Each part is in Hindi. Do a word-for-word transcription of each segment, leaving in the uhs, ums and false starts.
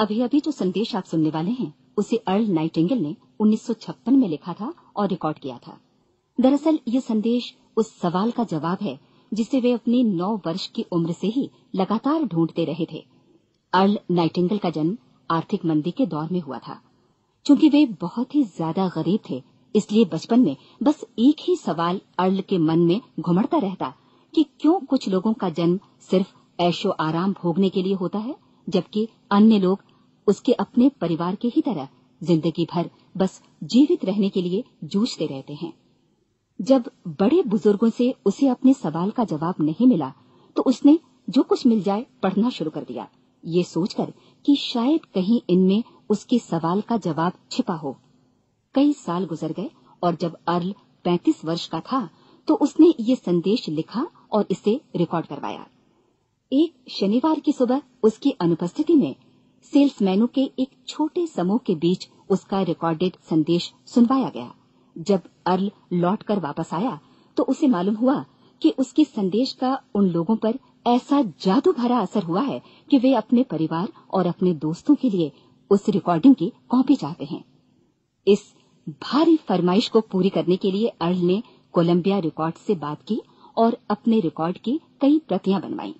अभी अभी जो संदेश आप सुनने वाले हैं उसे अर्ल नाइटिंगेल ने उन्नीस सौ छप्पन में लिखा था और रिकॉर्ड किया था। दरअसल ये संदेश उस सवाल का जवाब है जिसे वे अपनी नौ वर्ष की उम्र से ही लगातार ढूंढते रहे थे। अर्ल नाइटिंगेल का जन्म आर्थिक मंदी के दौर में हुआ था। चूंकि वे बहुत ही ज्यादा गरीब थे, इसलिए बचपन में बस एक ही सवाल अर्ल के मन में घुमड़ता रहता कि क्यों कुछ लोगों का जन्म सिर्फ ऐशो आराम भोगने के लिए होता है, जबकि अन्य लोग उसके अपने परिवार के ही तरह जिंदगी भर बस जीवित रहने के लिए जूझते रहते हैं। जब बड़े बुजुर्गों से उसे अपने सवाल का जवाब नहीं मिला तो उसने जो कुछ मिल जाए पढ़ना शुरू कर दिया, ये सोचकर कि शायद कहीं इनमें उसके सवाल का जवाब छिपा हो। कई साल गुजर गए और जब अर्ल पैंतीस वर्ष का था तो उसने ये संदेश लिखा और इसे रिकॉर्ड करवाया। एक शनिवार की सुबह उसकी अनुपस्थिति में सेल्समैनों के एक छोटे समूह के बीच उसका रिकॉर्डेड संदेश सुनवाया गया। जब अर्ल लौटकर वापस आया तो उसे मालूम हुआ कि उसके संदेश का उन लोगों पर ऐसा जादू भरा असर हुआ है कि वे अपने परिवार और अपने दोस्तों के लिए उस रिकॉर्डिंग की कॉपी चाहते हैं। इस भारी फरमाइश को पूरी करने के लिए अर्ल ने कोलंबिया रिकॉर्ड से बात की और अपने रिकॉर्ड की कई प्रतियां बनवाई।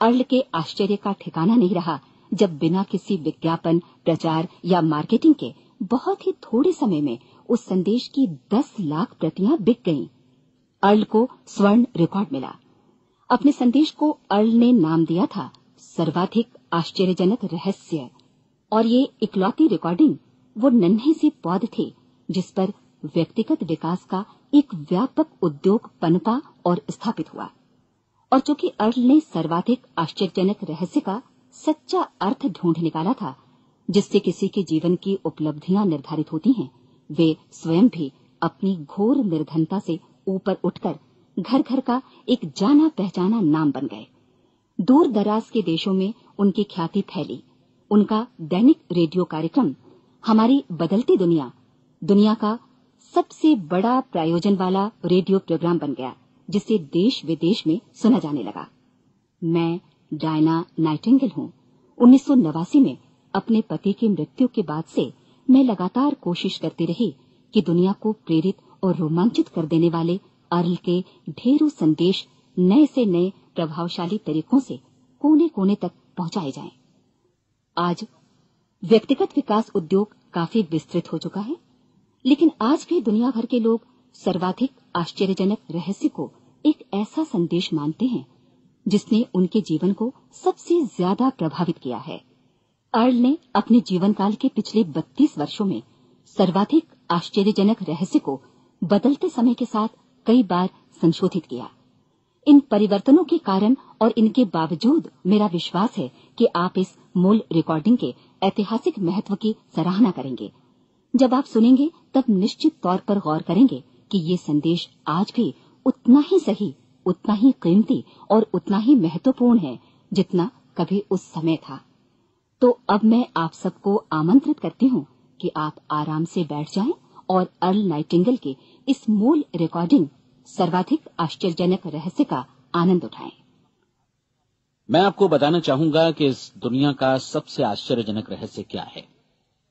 अर्ल के आश्चर्य का ठिकाना नहीं रहा जब बिना किसी विज्ञापन, प्रचार या मार्केटिंग के बहुत ही थोड़े समय में उस संदेश की दस लाख प्रतियां बिक गईं। अर्ल को स्वर्ण रिकॉर्ड मिला। अपने संदेश को अर्ल ने नाम दिया था सर्वाधिक आश्चर्यजनक रहस्य, और ये इकलौती रिकॉर्डिंग वो नन्हे से पौध थे जिस पर व्यक्तिगत विकास का एक व्यापक उद्योग पनपा और स्थापित हुआ। और चूंकि अर्ल ने सर्वाधिक आश्चर्यजनक रहस्य का सच्चा अर्थ ढूंढ निकाला था, जिससे किसी के जीवन की उपलब्धियां निर्धारित होती हैं, वे स्वयं भी अपनी घोर निर्धनता से ऊपर उठकर घर घर का एक जाना पहचाना नाम बन गए। दूर दराज के देशों में उनकी ख्याति फैली। उनका दैनिक रेडियो कार्यक्रम हमारी बदलती दुनिया दुनिया का सबसे बड़ा प्रायोजन वाला रेडियो प्रोग्राम बन गया, जिसे देश विदेश में सुना जाने लगा। मैं डायना नाइटिंगेल हूं। उन्नीस सौ नवासी में अपने पति की मृत्यु के बाद से मैं लगातार कोशिश करती रही कि दुनिया को प्रेरित और रोमांचित कर देने वाले अर्ल के ढेरों संदेश नए से नए प्रभावशाली तरीकों से कोने कोने तक पहुंचाए जाएं। आज व्यक्तिगत विकास उद्योग काफी विस्तृत हो चुका है, लेकिन आज भी दुनिया भर के लोग सर्वाधिक आश्चर्यजनक रहस्य को एक ऐसा संदेश मानते हैं जिसने उनके जीवन को सबसे ज्यादा प्रभावित किया है। अर्ल ने अपने जीवनकाल के पिछले बत्तीस वर्षों में सर्वाधिक आश्चर्यजनक रहस्य को बदलते समय के साथ कई बार संशोधित किया। इन परिवर्तनों के कारण और इनके बावजूद मेरा विश्वास है कि आप इस मूल रिकॉर्डिंग के ऐतिहासिक महत्व की सराहना करेंगे। जब आप सुनेंगे तब निश्चित तौर पर गौर करेंगे कि ये संदेश आज भी उतना ही सही, उतना ही कीमती और उतना ही महत्वपूर्ण है जितना कभी उस समय था। तो अब मैं आप सबको आमंत्रित करती हूँ कि आप आराम से बैठ जाएं और अर्ल नाइटिंगेल के इस मूल रिकॉर्डिंग सर्वाधिक आश्चर्यजनक रहस्य का आनंद उठाएं। मैं आपको बताना चाहूंगा कि इस दुनिया का सबसे आश्चर्यजनक रहस्य क्या है।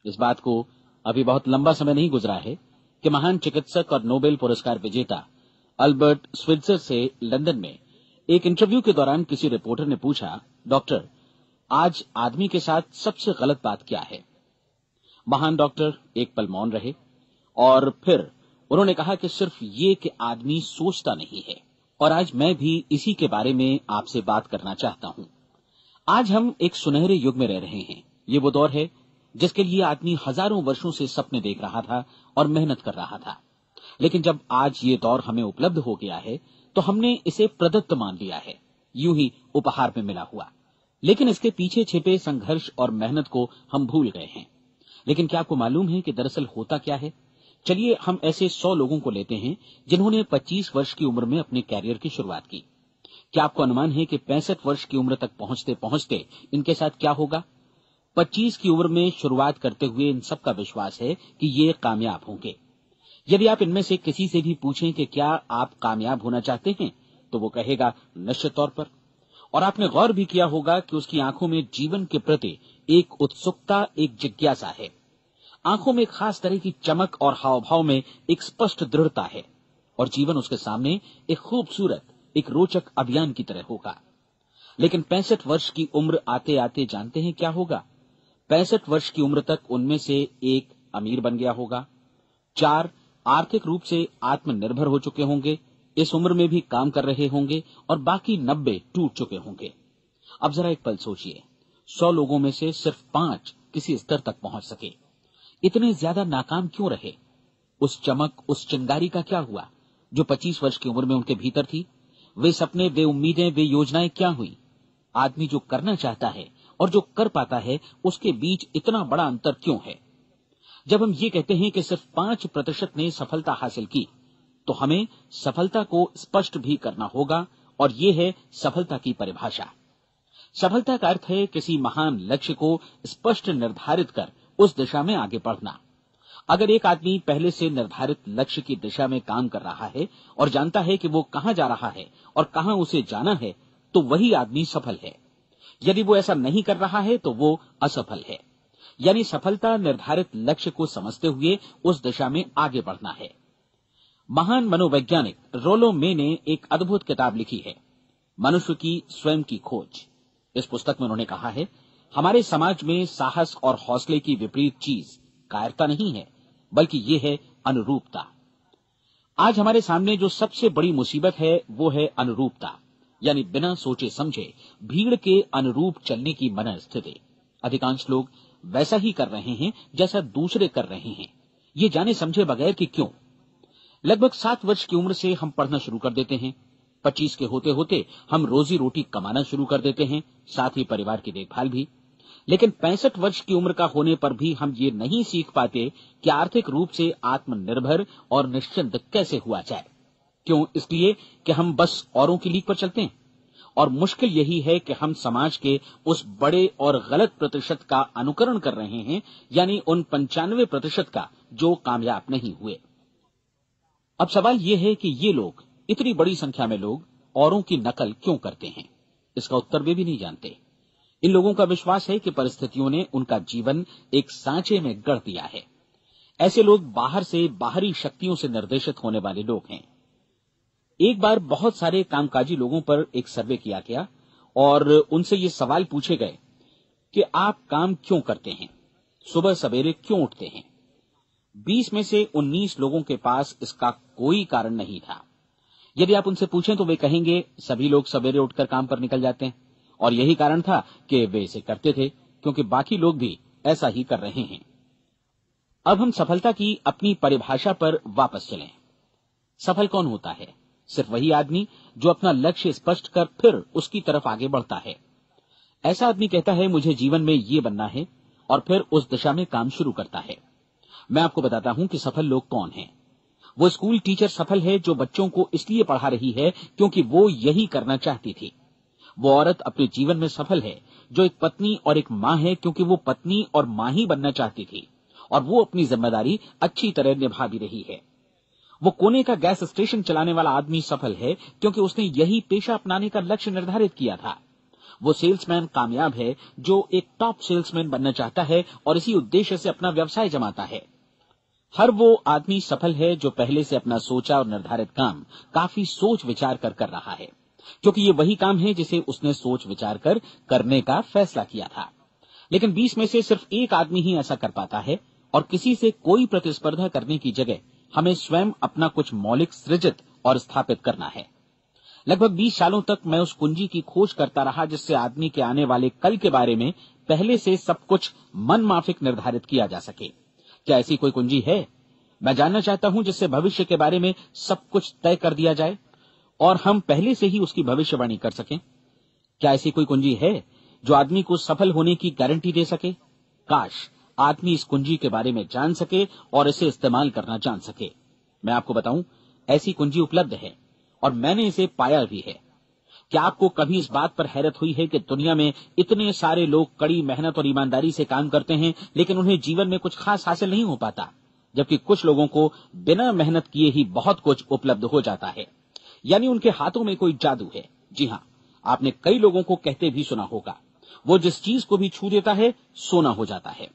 इस बात को अभी बहुत लंबा समय नहीं गुजरा है कि महान चिकित्सक और नोबेल पुरस्कार विजेता अल्बर्ट श्वेइत्जर से लंदन में एक इंटरव्यू के दौरान किसी रिपोर्टर ने पूछा, डॉक्टर, आज आदमी के साथ सबसे गलत बात क्या है? महान डॉक्टर एक पल मौन रहे और फिर उन्होंने कहा कि सिर्फ ये कि आदमी सोचता नहीं है। और आज मैं भी इसी के बारे में आपसे बात करना चाहता हूं। आज हम एक सुनहरे युग में रह रहे हैं। ये वो दौर है जिसके लिए आदमी हजारों वर्षों से सपने देख रहा था और मेहनत कर रहा था, लेकिन जब आज ये दौर हमें उपलब्ध हो गया है तो हमने इसे प्रदत्त मान लिया है, यूं ही उपहार में मिला हुआ। लेकिन इसके पीछे छिपे संघर्ष और मेहनत को हम भूल गए हैं। लेकिन क्या आपको मालूम है कि दरअसल होता क्या है? चलिए हम ऐसे सौ लोगों को लेते हैं जिन्होंने पच्चीस वर्ष की उम्र में अपने कैरियर की शुरुआत की। क्या आपको अनुमान है कि पैंसठ वर्ष की उम्र तक पहुंचते पहुंचते इनके साथ क्या होगा? पच्चीस की उम्र में शुरुआत करते हुए इन सबका विश्वास है कि ये कामयाब होंगे। यदि आप इनमें से किसी से भी पूछें कि क्या आप कामयाब होना चाहते हैं, तो वो कहेगा निश्चित तौर पर। और आपने गौर भी किया होगा कि उसकी आंखों में जीवन के प्रति एक उत्सुकता, एक जिज्ञासा है। आंखों में खास तरह की चमक और हावभाव में एक स्पष्ट दृढ़ता है और जीवन उसके सामने एक खूबसूरत, एक रोचक अभियान की तरह होगा। लेकिन पैंसठ वर्ष की उम्र आते आते जानते हैं क्या होगा? पैंसठ वर्ष की उम्र तक उनमें से एक अमीर बन गया होगा, चार आर्थिक रूप से आत्मनिर्भर हो चुके होंगे, इस उम्र में भी काम कर रहे होंगे और बाकी नब्बे टूट चुके होंगे। अब जरा एक पल सोचिए, सौ लोगों में से सिर्फ पांच किसी स्तर तक पहुंच सके, इतने ज्यादा नाकाम क्यों रहे? उस चमक, उस चिंगारी का क्या हुआ जो पच्चीस वर्ष की उम्र में उनके भीतर थी? वे सपने, वे उम्मीदें, वे योजनाएं क्या हुई? आदमी जो करना चाहता है और जो कर पाता है, उसके बीच इतना बड़ा अंतर क्यों है? जब हम ये कहते हैं कि सिर्फ पांच प्रतिशत ने सफलता हासिल की, तो हमें सफलता को स्पष्ट भी करना होगा, और ये है सफलता की परिभाषा। सफलता का अर्थ है किसी महान लक्ष्य को स्पष्ट निर्धारित कर उस दिशा में आगे बढ़ना। अगर एक आदमी पहले से निर्धारित लक्ष्य की दिशा में काम कर रहा है और जानता है कि वो कहां जा रहा है और कहां उसे जाना है, तो वही आदमी सफल है। यदि वो ऐसा नहीं कर रहा है तो वो असफल है। यानी सफलता निर्धारित लक्ष्य को समझते हुए उस दिशा में आगे बढ़ना है। महान मनोवैज्ञानिक रोलो मे ने एक अद्भुत किताब लिखी है, मनुष्य की स्वयं की खोज। इस पुस्तक में उन्होंने कहा है, हमारे समाज में साहस और हौसले की विपरीत चीज कायरता नहीं है, बल्कि ये है अनुरूपता। आज हमारे सामने जो सबसे बड़ी मुसीबत है वो है अनुरूपता, यानी बिना सोचे समझे भीड़ के अनुरूप चलने की मनस्थिति। अधिकांश लोग वैसा ही कर रहे हैं जैसा दूसरे कर रहे हैं, ये जाने समझे बगैर कि क्यों। लगभग सात वर्ष की उम्र से हम पढ़ना शुरू कर देते हैं, पच्चीस के होते होते हम रोजी रोटी कमाना शुरू कर देते हैं, साथ ही परिवार की देखभाल भी। लेकिन पैंसठ वर्ष की उम्र का होने पर भी हम ये नहीं सीख पाते कि आर्थिक रूप से आत्मनिर्भर और निश्चिंत कैसे हुआ जाए। क्यों? इसलिए कि हम बस औरों की लीक पर चलते हैं, और मुश्किल यही है कि हम समाज के उस बड़े और गलत प्रतिशत का अनुकरण कर रहे हैं, यानी उन पंचानवे प्रतिशत का जो कामयाब नहीं हुए। अब सवाल यह है कि ये लोग, इतनी बड़ी संख्या में लोग, औरों की नकल क्यों करते हैं? इसका उत्तर वे भी नहीं जानते। इन लोगों का विश्वास है कि परिस्थितियों ने उनका जीवन एक सांचे में गढ़ दिया है। ऐसे लोग बाहर से, बाहरी शक्तियों से निर्देशित होने वाले लोग हैं। एक बार बहुत सारे कामकाजी लोगों पर एक सर्वे किया गया और उनसे ये सवाल पूछे गए कि आप काम क्यों करते हैं, सुबह सवेरे क्यों उठते हैं। बीस में से उन्नीस लोगों के पास इसका कोई कारण नहीं था। यदि आप उनसे पूछें तो वे कहेंगे, सभी लोग सवेरे उठकर काम पर निकल जाते हैं, और यही कारण था कि वे इसे करते थे, क्योंकि बाकी लोग भी ऐसा ही कर रहे हैं। अब हम सफलता की अपनी परिभाषा पर वापस चलें। सफल कौन होता है? सिर्फ वही आदमी जो अपना लक्ष्य स्पष्ट कर फिर उसकी तरफ आगे बढ़ता है। ऐसा आदमी कहता है, मुझे जीवन में ये बनना है, और फिर उस दिशा में काम शुरू करता है। मैं आपको बताता हूं कि सफल लोग कौन हैं। वो स्कूल टीचर सफल है जो बच्चों को इसलिए पढ़ा रही है क्योंकि वो यही करना चाहती थी। वो औरत अपने जीवन में सफल है जो एक पत्नी और एक मां है, क्योंकि वो पत्नी और मां ही बनना चाहती थी, और वो अपनी जिम्मेदारी अच्छी तरह निभा भी रही है। वो कोने का गैस स्टेशन चलाने वाला आदमी सफल है क्योंकि उसने यही पेशा अपनाने का लक्ष्य निर्धारित किया था। वो सेल्समैन कामयाब है जो एक टॉप सेल्समैन बनना चाहता है और इसी उद्देश्य से अपना व्यवसाय जमाता है। हर वो आदमी सफल है जो पहले से अपना सोचा और निर्धारित काम काफी सोच विचार कर कर रहा है, क्योंकि ये वही काम है जिसे उसने सोच विचार कर करने का फैसला किया था। लेकिन बीस में से सिर्फ एक आदमी ही ऐसा कर पाता है, और किसी से कोई प्रतिस्पर्धा करने की जगह हमें स्वयं अपना कुछ मौलिक सृजित और स्थापित करना है। लगभग बीस सालों तक मैं उस कुंजी की खोज करता रहा जिससे आदमी के आने वाले कल के बारे में पहले से सब कुछ मनमाफिक निर्धारित किया जा सके। क्या ऐसी कोई कुंजी है? मैं जानना चाहता हूं जिससे भविष्य के बारे में सब कुछ तय कर दिया जाए और हम पहले से ही उसकी भविष्यवाणी कर सकें। क्या ऐसी कोई कुंजी है जो आदमी को सफल होने की गारंटी दे सके? काश आदमी इस कुंजी के बारे में जान सके और इसे इस्तेमाल करना जान सके। मैं आपको बताऊं, ऐसी कुंजी उपलब्ध है और मैंने इसे पाया भी है। क्या आपको कभी इस बात पर हैरत हुई है कि दुनिया में इतने सारे लोग कड़ी मेहनत और ईमानदारी से काम करते हैं, लेकिन उन्हें जीवन में कुछ खास हासिल नहीं हो पाता, जबकि कुछ लोगों को बिना मेहनत किए ही बहुत कुछ उपलब्ध हो जाता है। यानी उनके हाथों में कोई जादू है। जी हाँ, आपने कई लोगों को कहते भी सुना होगा, वो जिस चीज को भी छू देता है सोना हो जाता है।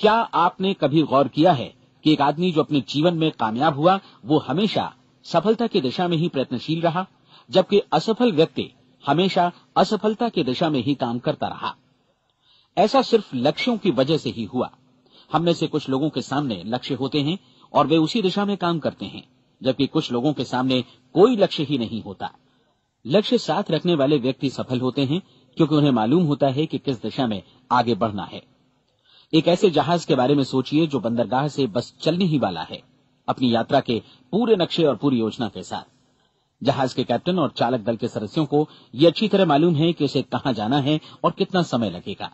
क्या आपने कभी गौर किया है कि एक आदमी जो अपने जीवन में कामयाब हुआ वो हमेशा सफलता की दिशा में ही प्रयत्नशील रहा, जबकि असफल व्यक्ति हमेशा असफलता की दिशा में ही काम करता रहा। ऐसा सिर्फ लक्ष्यों की वजह से ही हुआ। हम में से कुछ लोगों के सामने लक्ष्य होते हैं और वे उसी दिशा में काम करते हैं, जबकि कुछ लोगों के सामने कोई लक्ष्य ही नहीं होता। लक्ष्य साथ रखने वाले व्यक्ति सफल होते हैं क्योंकि उन्हें मालूम होता है कि किस दिशा में आगे बढ़ना है। एक ऐसे जहाज के बारे में सोचिए जो बंदरगाह से बस चलने ही वाला है, अपनी यात्रा के पूरे नक्शे और पूरी योजना के साथ। जहाज के कैप्टन और चालक दल के सदस्यों को यह अच्छी तरह मालूम है कि उसे कहां जाना है और कितना समय लगेगा।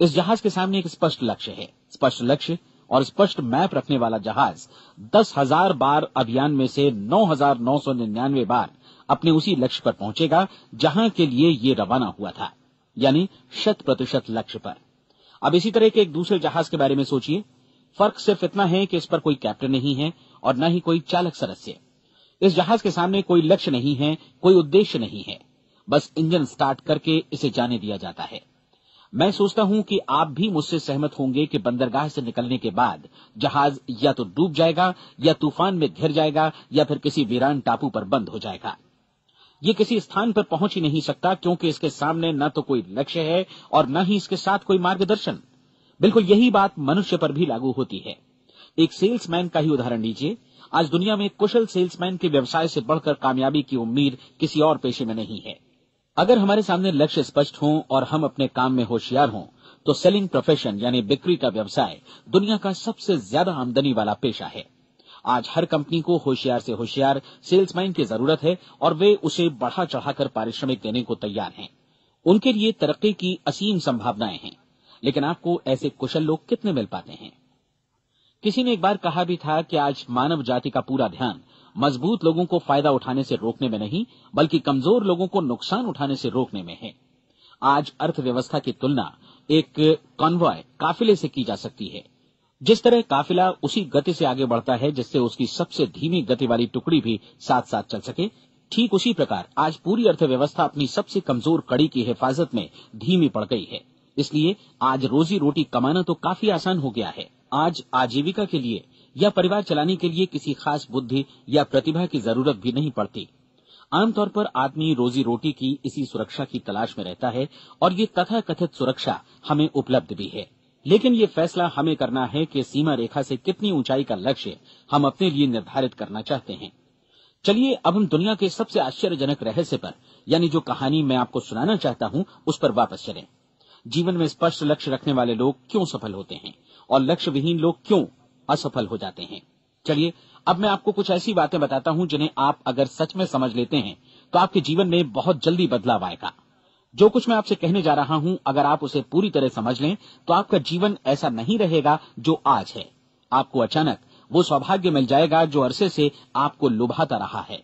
इस जहाज के सामने एक स्पष्ट लक्ष्य है। स्पष्ट लक्ष्य और स्पष्ट मैप रखने वाला जहाज दस हजार बार अभियान में से नौ हजार नौ सौ निन्यानवे बार अपने उसी लक्ष्य पर पहुंचेगा जहां के लिए ये रवाना हुआ था, यानी शत प्रतिशत लक्ष्य पर। अब इसी तरह के एक दूसरे जहाज के बारे में सोचिए। फर्क सिर्फ इतना है कि इस पर कोई कैप्टन नहीं है और न ही कोई चालक सदस्य। इस जहाज के सामने कोई लक्ष्य नहीं है, कोई उद्देश्य नहीं है, बस इंजन स्टार्ट करके इसे जाने दिया जाता है। मैं सोचता हूं कि आप भी मुझसे सहमत होंगे कि बंदरगाह से निकलने के बाद जहाज या तो डूब जाएगा, या तूफान में घिर जाएगा, या फिर किसी वीरान टापू पर बंद हो जाएगा। ये किसी स्थान पर पहुंच ही नहीं सकता क्योंकि इसके सामने न तो कोई लक्ष्य है और न ही इसके साथ कोई मार्गदर्शन। बिल्कुल यही बात मनुष्य पर भी लागू होती है। एक सेल्समैन का ही उदाहरण लीजिए। आज दुनिया में कुशल सेल्समैन के व्यवसाय से बढ़कर कामयाबी की उम्मीद किसी और पेशे में नहीं है। अगर हमारे सामने लक्ष्य स्पष्ट हों और हम अपने काम में होशियार हों तो सेलिंग प्रोफेशन यानी बिक्री का व्यवसाय दुनिया का सबसे ज्यादा आमदनी वाला पेशा है। आज हर कंपनी को होशियार से होशियार सेल्समैन की जरूरत है और वे उसे बढ़ा चढ़ाकर पारिश्रमिक देने को तैयार हैं। उनके लिए तरक्की की असीम संभावनाएं हैं, लेकिन आपको ऐसे कुशल लोग कितने मिल पाते हैं? किसी ने एक बार कहा भी था कि आज मानव जाति का पूरा ध्यान मजबूत लोगों को फायदा उठाने से रोकने में नहीं, बल्कि कमजोर लोगों को नुकसान उठाने से रोकने में है। आज अर्थव्यवस्था की तुलना एक कॉन्वॉय काफिले से की जा सकती है। जिस तरह काफिला उसी गति से आगे बढ़ता है जिससे उसकी सबसे धीमी गति वाली टुकड़ी भी साथ साथ चल सके, ठीक उसी प्रकार आज पूरी अर्थव्यवस्था अपनी सबसे कमजोर कड़ी की हिफाजत में धीमी पड़ गई है। इसलिए आज रोजी रोटी कमाना तो काफी आसान हो गया है। आज आजीविका के लिए या परिवार चलाने के लिए किसी खास बुद्धि या प्रतिभा की जरूरत भी नहीं पड़ती। आमतौर पर आदमी रोजी रोटी की इसी सुरक्षा की तलाश में रहता है और ये तथाकथित सुरक्षा हमें उपलब्ध भी है। लेकिन ये फैसला हमें करना है कि सीमा रेखा से कितनी ऊंचाई का लक्ष्य हम अपने लिए निर्धारित करना चाहते हैं। चलिए अब हम दुनिया के सबसे आश्चर्यजनक रहस्य पर, यानी जो कहानी मैं आपको सुनाना चाहता हूं, उस पर वापस चलें। जीवन में स्पष्ट लक्ष्य रखने वाले लोग क्यों सफल होते हैं और लक्ष्य विहीन लोग क्यों असफल हो जाते हैं। चलिए अब मैं आपको कुछ ऐसी बातें बताता हूं जिन्हें आप अगर सच में समझ लेते हैं तो आपके जीवन में बहुत जल्दी बदलाव आएगा। जो कुछ मैं आपसे कहने जा रहा हूं, अगर आप उसे पूरी तरह समझ लें तो आपका जीवन ऐसा नहीं रहेगा जो आज है। आपको अचानक वो सौभाग्य मिल जाएगा जो अरसे से आपको लुभाता रहा है।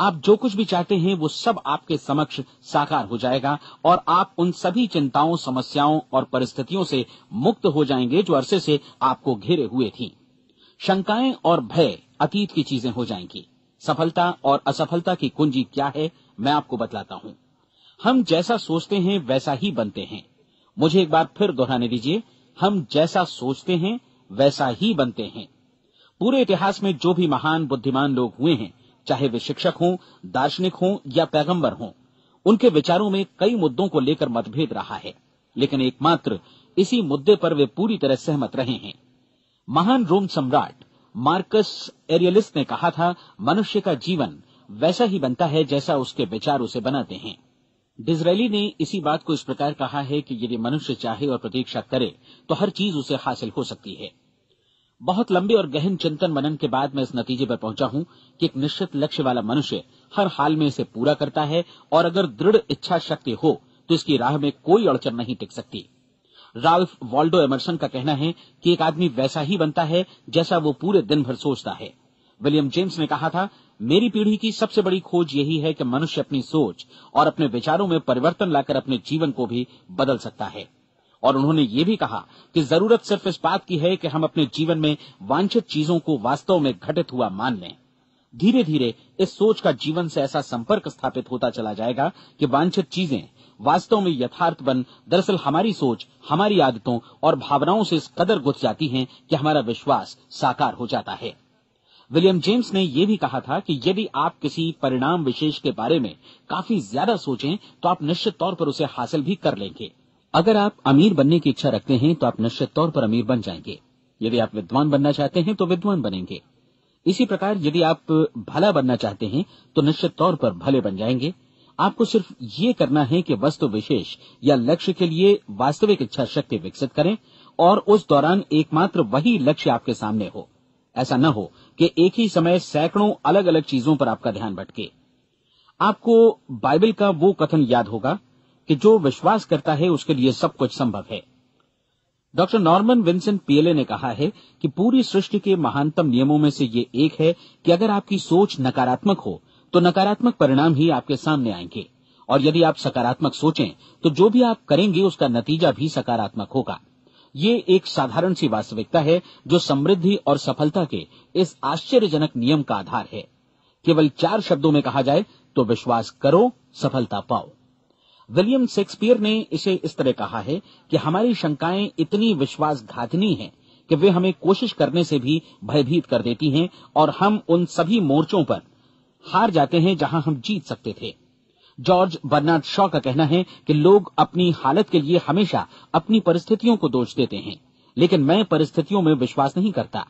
आप जो कुछ भी चाहते हैं वो सब आपके समक्ष साकार हो जाएगा और आप उन सभी चिंताओं, समस्याओं और परिस्थितियों से मुक्त हो जाएंगे जो अरसे से आपको घेरे हुए थी। शंकाएं और भय अतीत की चीजें हो जाएंगी। सफलता और असफलता की कुंजी क्या है, मैं आपको बतलाता हूं। हम जैसा सोचते हैं वैसा ही बनते हैं। मुझे एक बार फिर दोहराने दीजिए, हम जैसा सोचते हैं वैसा ही बनते हैं। पूरे इतिहास में जो भी महान बुद्धिमान लोग हुए हैं, चाहे वे शिक्षक हों, दार्शनिक हों या पैगंबर हों, उनके विचारों में कई मुद्दों को लेकर मतभेद रहा है, लेकिन एकमात्र इसी मुद्दे पर वे पूरी तरह सहमत रहे हैं। महान रोम सम्राट मार्कस एरियलिस ने कहा था, मनुष्य का जीवन वैसा ही बनता है जैसा उसके विचार उसे बनाते हैं। डिजरेली ने इसी बात को इस प्रकार कहा है कि यदि मनुष्य चाहे और प्रतीक्षा करे तो हर चीज उसे हासिल हो सकती है। बहुत लंबे और गहन चिंतन मनन के बाद मैं इस नतीजे पर पहुंचा हूं कि एक निश्चित लक्ष्य वाला मनुष्य हर हाल में इसे पूरा करता है और अगर दृढ़ इच्छा शक्ति हो तो इसकी राह में कोई अड़चन नहीं टिक सकती। राल्फ वाल्डो एमर्सन का कहना है कि एक आदमी वैसा ही बनता है जैसा वो पूरे दिन भर सोचता है। विलियम जेम्स ने कहा था, मेरी पीढ़ी की सबसे बड़ी खोज यही है कि मनुष्य अपनी सोच और अपने विचारों में परिवर्तन लाकर अपने जीवन को भी बदल सकता है। और उन्होंने ये भी कहा कि जरूरत सिर्फ इस बात की है कि हम अपने जीवन में वांछित चीजों को वास्तव में घटित हुआ मान लें। धीरे धीरे इस सोच का जीवन से ऐसा संपर्क स्थापित होता चला जाएगा कि वांछित चीजें वास्तव में यथार्थ बन दरअसल हमारी सोच, हमारी आदतों और भावनाओं से इस कदर गुथ जाती हैं कि हमारा विश्वास साकार हो जाता है। विलियम जेम्स ने यह भी कहा था कि यदि आप किसी परिणाम विशेष के बारे में काफी ज्यादा सोचें तो आप निश्चित तौर पर उसे हासिल भी कर लेंगे। अगर आप अमीर बनने की इच्छा रखते हैं तो आप निश्चित तौर पर अमीर बन जाएंगे। यदि आप विद्वान बनना चाहते हैं तो विद्वान बनेंगे। इसी प्रकार यदि आप भला बनना चाहते हैं तो निश्चित तौर पर भले बन जाएंगे। आपको सिर्फ ये करना है कि वस्तु विशेष या लक्ष्य के लिए वास्तविक इच्छा शक्ति विकसित करें और उस दौरान एकमात्र वही लक्ष्य आपके सामने हो। ऐसा न हो कि एक ही समय सैकड़ों अलग अलग चीजों पर आपका ध्यान भटके। आपको बाइबल का वो कथन याद होगा कि जो विश्वास करता है उसके लिए सब कुछ संभव है। डॉक्टर नॉर्मन विंसेंट पीले ने कहा है कि पूरी सृष्टि के महानतम नियमों में से ये एक है कि अगर आपकी सोच नकारात्मक हो तो नकारात्मक परिणाम ही आपके सामने आएंगे, और यदि आप सकारात्मक सोचें तो जो भी आप करेंगे उसका नतीजा भी सकारात्मक होगा। ये एक साधारण सी वास्तविकता है जो समृद्धि और सफलता के इस आश्चर्यजनक नियम का आधार है। केवल चार शब्दों में कहा जाए तो विश्वास करो, सफलता पाओ। विलियम शेक्सपियर ने इसे इस तरह कहा है कि हमारी शंकाएं इतनी विश्वासघातनी हैं कि वे हमें कोशिश करने से भी भयभीत कर देती हैं और हम उन सभी मोर्चों पर हार जाते हैं जहां हम जीत सकते थे। जॉर्ज बर्नार्ड शॉ का कहना है कि लोग अपनी हालत के लिए हमेशा अपनी परिस्थितियों को दोष देते हैं, लेकिन मैं परिस्थितियों में विश्वास नहीं करता।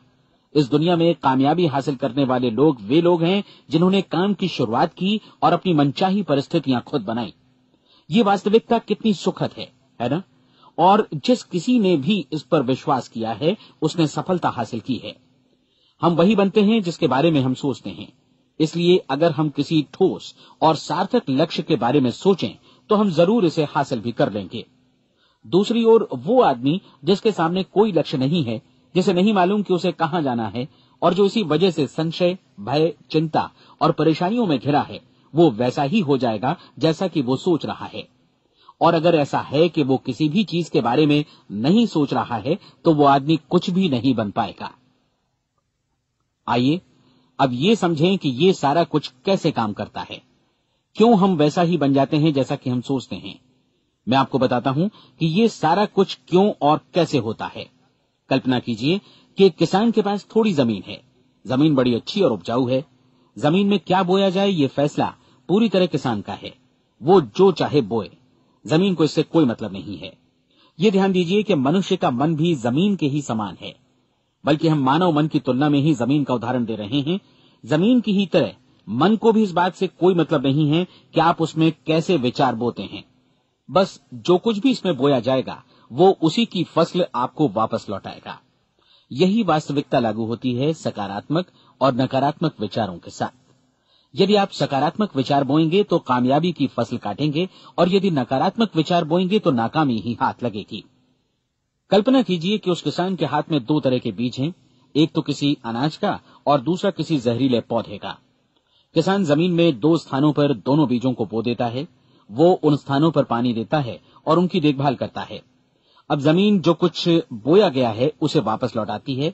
इस दुनिया में कामयाबी हासिल करने वाले लोग वे लोग हैं जिन्होंने काम की शुरुआत की और अपनी मनचाही परिस्थितियां खुद बनाई। ये वास्तविकता कितनी सुखद है, है ना? और जिस किसी ने भी इस पर विश्वास किया है उसने सफलता हासिल की है। हम वही बनते हैं जिसके बारे में हम सोचते हैं। इसलिए अगर हम किसी ठोस और सार्थक लक्ष्य के बारे में सोचें तो हम जरूर इसे हासिल भी कर लेंगे। दूसरी ओर वो आदमी जिसके सामने कोई लक्ष्य नहीं है, जिसे नहीं मालूम कि उसे कहां जाना है और जो इसी वजह से संशय, भय, चिंता और परेशानियों में घिरा है, वो वैसा ही हो जाएगा जैसा कि वो सोच रहा है। और अगर ऐसा है कि वो किसी भी चीज के बारे में नहीं सोच रहा है तो वो आदमी कुछ भी नहीं बन पाएगा। आइए अब ये समझें कि ये सारा कुछ कैसे काम करता है, क्यों हम वैसा ही बन जाते हैं जैसा कि हम सोचते हैं। मैं आपको बताता हूं कि ये सारा कुछ क्यों और कैसे होता है। कल्पना कीजिए कि किसान के पास थोड़ी जमीन है। जमीन बड़ी अच्छी और उपजाऊ है। जमीन में क्या बोया जाए ये फैसला पूरी तरह किसान का है। वो जो चाहे बोए, जमीन को इससे कोई मतलब नहीं है। ये ध्यान दीजिए कि मनुष्य का मन भी जमीन के ही समान है, बल्कि हम मानव मन की तुलना में ही जमीन का उदाहरण दे रहे हैं। जमीन की ही तरह मन को भी इस बात से कोई मतलब नहीं है कि आप उसमें कैसे विचार बोते हैं। बस जो कुछ भी इसमें बोया जाएगा वो उसी की फसल आपको वापस लौटाएगा। यही वास्तविकता लागू होती है सकारात्मक और नकारात्मक विचारों के साथ। यदि आप सकारात्मक विचार बोएंगे तो कामयाबी की फसल काटेंगे और यदि नकारात्मक विचार बोएंगे तो नाकामी ही हाथ लगेगी। कल्पना कीजिए कि उस किसान के हाथ में दो तरह के बीज हैं, एक तो किसी अनाज का और दूसरा किसी जहरीले पौधे का। किसान जमीन में दो स्थानों पर दोनों बीजों को बो देता है। वो उन स्थानों पर पानी देता है और उनकी देखभाल करता है। अब जमीन जो कुछ बोया गया है उसे वापस लौटाती है।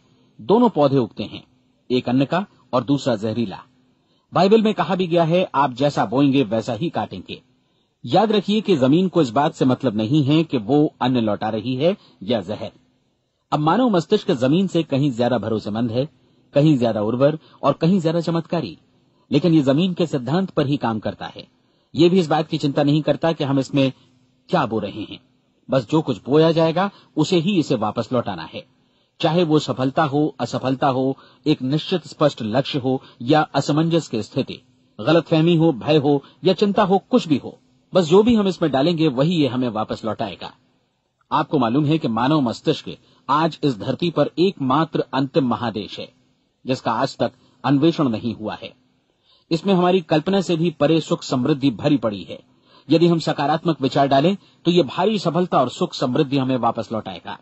दोनों पौधे उगते हैं, एक अन्न का और दूसरा जहरीला। बाइबल में कहा भी गया है, आप जैसा बोएंगे वैसा ही काटेंगे। याद रखिए कि जमीन को इस बात से मतलब नहीं है कि वो अन्न लौटा रही है या जहर। अब मानव मस्तिष्क जमीन से कहीं ज्यादा भरोसेमंद है, कहीं ज्यादा उर्वर और कहीं ज्यादा चमत्कारी। लेकिन ये जमीन के सिद्धांत पर ही काम करता है। ये भी इस बात की चिंता नहीं करता कि हम इसमें क्या बो रहे हैं। बस जो कुछ बोया जाएगा उसे ही इसे वापस लौटाना है, चाहे वो सफलता हो, असफलता हो, एक निश्चित स्पष्ट लक्ष्य हो या असमंजस की स्थिति, गलतफहमी हो, भय हो या चिंता हो, कुछ भी हो। बस जो भी हम इसमें डालेंगे वही ये हमें वापस लौटाएगा। आपको मालूम है कि मानव मस्तिष्क आज इस धरती पर एकमात्र अंतिम महादेश है जिसका आज तक अन्वेषण नहीं हुआ है। इसमें हमारी कल्पना से भी परे सुख समृद्धि भरी पड़ी है। यदि हम सकारात्मक विचार डालें तो ये भारी सफलता और सुख समृद्धि हमें वापस लौटाएगा।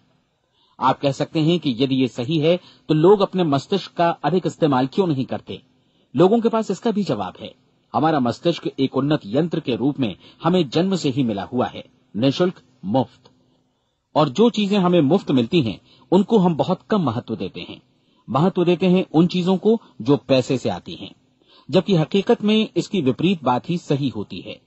आप कह सकते हैं कि यदि ये सही है तो लोग अपने मस्तिष्क का अधिक इस्तेमाल क्यों नहीं करते। लोगों के पास इसका भी जवाब है। हमारा मस्तिष्क एक उन्नत यंत्र के रूप में हमें जन्म से ही मिला हुआ है, निःशुल्क, मुफ्त। और जो चीजें हमें मुफ्त मिलती हैं उनको हम बहुत कम महत्व देते हैं। महत्व देते हैं उन चीजों को जो पैसे से आती हैं। जबकि हकीकत में इसकी विपरीत बात ही सही होती है।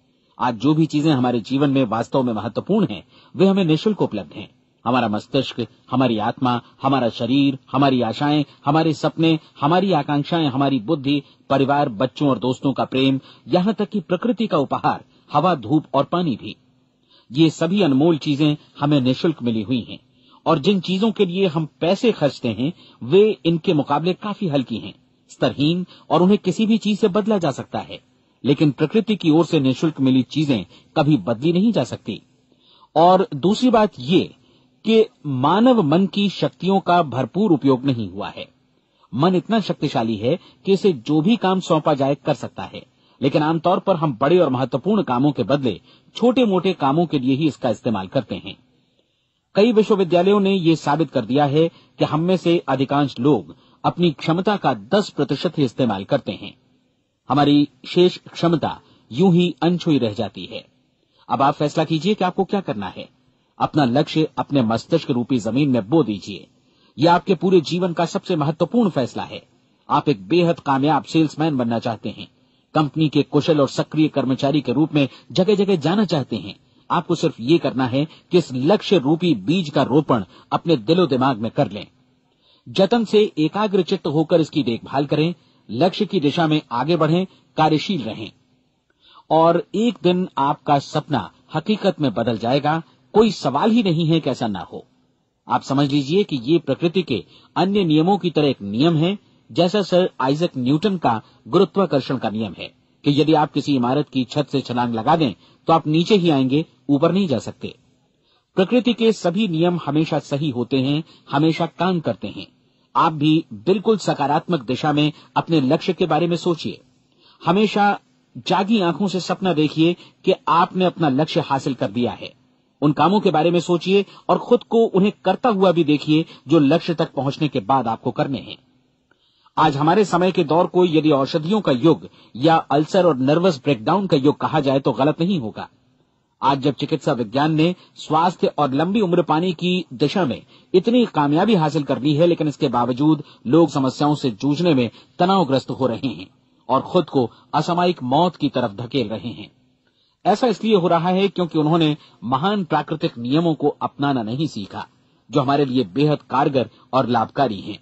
आज जो भी चीजें हमारे जीवन में वास्तव में महत्वपूर्ण हैं, वे हमें निःशुल्क उपलब्ध हैं। हमारा मस्तिष्क, हमारी आत्मा, हमारा शरीर, हमारी आशाएं, हमारे सपने, हमारी आकांक्षाएं, हमारी बुद्धि, परिवार, बच्चों और दोस्तों का प्रेम, यहाँ तक कि प्रकृति का उपहार, हवा, धूप और पानी भी, ये सभी अनमोल चीजें हमें निःशुल्क मिली हुई हैं। और जिन चीजों के लिए हम पैसे खर्चते हैं वे इनके मुकाबले काफी हल्की हैं, स्तरहीन, और उन्हें किसी भी चीज से बदला जा सकता है। लेकिन प्रकृति की ओर से निःशुल्क मिली चीजें कभी बदली नहीं जा सकती। और दूसरी बात ये कि मानव मन की शक्तियों का भरपूर उपयोग नहीं हुआ है। मन इतना शक्तिशाली है कि इसे जो भी काम सौंपा जाए कर सकता है, लेकिन आमतौर पर हम बड़े और महत्वपूर्ण कामों के बदले छोटे मोटे कामों के लिए ही इसका इस्तेमाल करते हैं। कई विश्वविद्यालयों ने यह साबित कर दिया है कि हम में से अधिकांश लोग अपनी क्षमता का दस प्रतिशत ही इस्तेमाल करते हैं। हमारी शेष क्षमता यूं ही अनछुई रह जाती है। अब आप फैसला कीजिए कि आपको क्या करना है। अपना लक्ष्य अपने मस्तिष्क रूपी जमीन में बो दीजिए। यह आपके पूरे जीवन का सबसे महत्वपूर्ण फैसला है। आप एक बेहद कामयाब सेल्समैन बनना चाहते हैं, कंपनी के कुशल और सक्रिय कर्मचारी के रूप में जगह जगह जाना चाहते हैं। आपको सिर्फ ये करना है कि इस लक्ष्य रूपी बीज का रोपण अपने दिलो दिमाग में कर लें। जतन से एकाग्रचित्त होकर इसकी देखभाल करें, लक्ष्य की दिशा में आगे बढ़ें, कार्यशील रहें, और एक दिन आपका सपना हकीकत में बदल जाएगा। कोई सवाल ही नहीं है कि ऐसा ना हो। आप समझ लीजिए कि ये प्रकृति के अन्य नियमों की तरह एक नियम है, जैसा सर आइजक न्यूटन का गुरुत्वाकर्षण का नियम है कि यदि आप किसी इमारत की छत से छलांग लगा दें तो आप नीचे ही आएंगे, ऊपर नहीं जा सकते। प्रकृति के सभी नियम हमेशा सही होते हैं, हमेशा काम करते हैं। आप भी बिल्कुल सकारात्मक दिशा में अपने लक्ष्य के बारे में सोचिए। हमेशा जागी आंखों से सपना देखिए कि आपने अपना लक्ष्य हासिल कर दिया है। उन कामों के बारे में सोचिए और खुद को उन्हें करता हुआ भी देखिए जो लक्ष्य तक पहुंचने के बाद आपको करने हैं। आज हमारे समय के दौर को यदि औषधियों का युग या अल्सर और नर्वस ब्रेकडाउन का युग कहा जाए तो गलत नहीं होगा। आज जब चिकित्सा विज्ञान ने स्वास्थ्य और लंबी उम्र पाने की दिशा में इतनी कामयाबी हासिल कर ली है, लेकिन इसके बावजूद लोग समस्याओं से जूझने में तनावग्रस्त हो रहे हैं और खुद को असामयिक मौत की तरफ धकेल रहे हैं। ऐसा इसलिए हो रहा है क्योंकि उन्होंने महान प्राकृतिक नियमों को अपनाना नहीं सीखा, जो हमारे लिए बेहद कारगर और लाभकारी है।